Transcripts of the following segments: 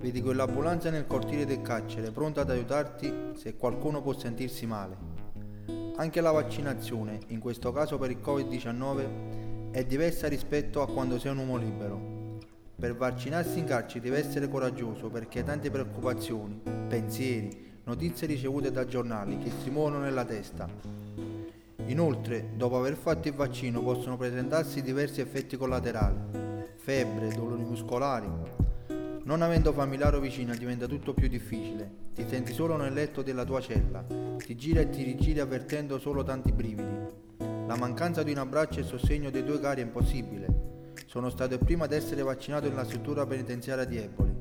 Vedi quell'ambulanza nel cortile del carcere, pronta ad aiutarti se qualcuno può sentirsi male. Anche la vaccinazione, in questo caso per il Covid-19, è diversa rispetto a quando sei un uomo libero. Per vaccinarsi in carcere devi essere coraggioso perché tante preoccupazioni, pensieri, notizie ricevute da giornali che si muovono nella testa. Inoltre, dopo aver fatto il vaccino possono presentarsi diversi effetti collaterali, febbre, dolori muscolari. Non avendo familiari o vicino diventa tutto più difficile, ti senti solo nel letto della tua cella, ti gira e ti rigiri avvertendo solo tanti brividi. La mancanza di un abbraccio e sostegno dei tuoi cari è impossibile. Sono stato il primo ad essere vaccinato nella struttura penitenziaria di Eboli.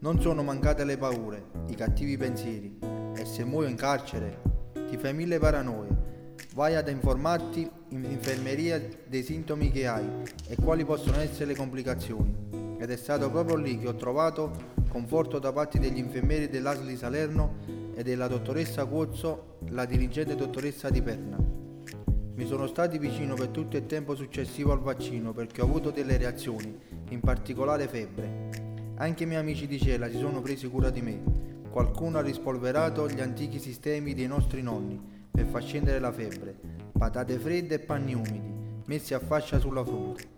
Non sono mancate le paure, i cattivi pensieri e se muoio in carcere ti fai mille paranoie. Vai ad informarti in infermeria dei sintomi che hai e quali possono essere le complicazioni. Ed è stato proprio lì che ho trovato conforto da parte degli infermieri dell'ASL di Salerno e della dottoressa Cuozzo, la dirigente dottoressa Di Perna. Mi sono stati vicino per tutto il tempo successivo al vaccino perché ho avuto delle reazioni, in particolare febbre. Anche i miei amici di cella si sono presi cura di me. Qualcuno ha rispolverato gli antichi sistemi dei nostri nonni per far scendere la febbre, patate fredde e panni umidi, messi a fascia sulla fronte.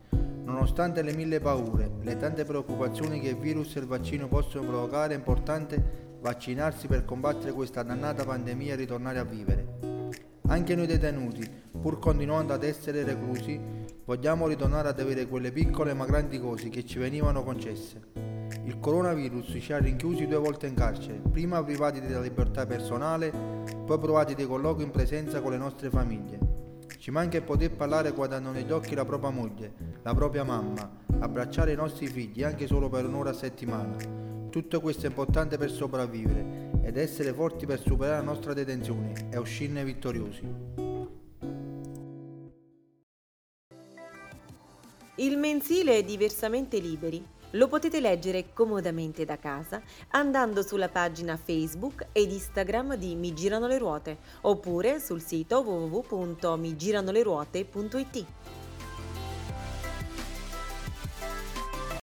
Nonostante le mille paure, le tante preoccupazioni che il virus e il vaccino possono provocare, è importante vaccinarsi per combattere questa dannata pandemia e ritornare a vivere. Anche noi detenuti, pur continuando ad essere reclusi, vogliamo ritornare ad avere quelle piccole ma grandi cose che ci venivano concesse. Il coronavirus ci ha rinchiusi 2 volte in carcere, prima privati della libertà personale, poi provati dei colloqui in presenza con le nostre famiglie. Ci manca il poter parlare guardando negli occhi la propria moglie, la propria mamma, abbracciare i nostri figli anche solo per un'ora a settimana. Tutto questo è importante per sopravvivere ed essere forti per superare la nostra detenzione e uscirne vittoriosi. Il mensile è Diversamente Liberi. Lo potete leggere comodamente da casa andando sulla pagina Facebook ed Instagram di Mi Girano le Ruote oppure sul sito www.migiranoleruote.it.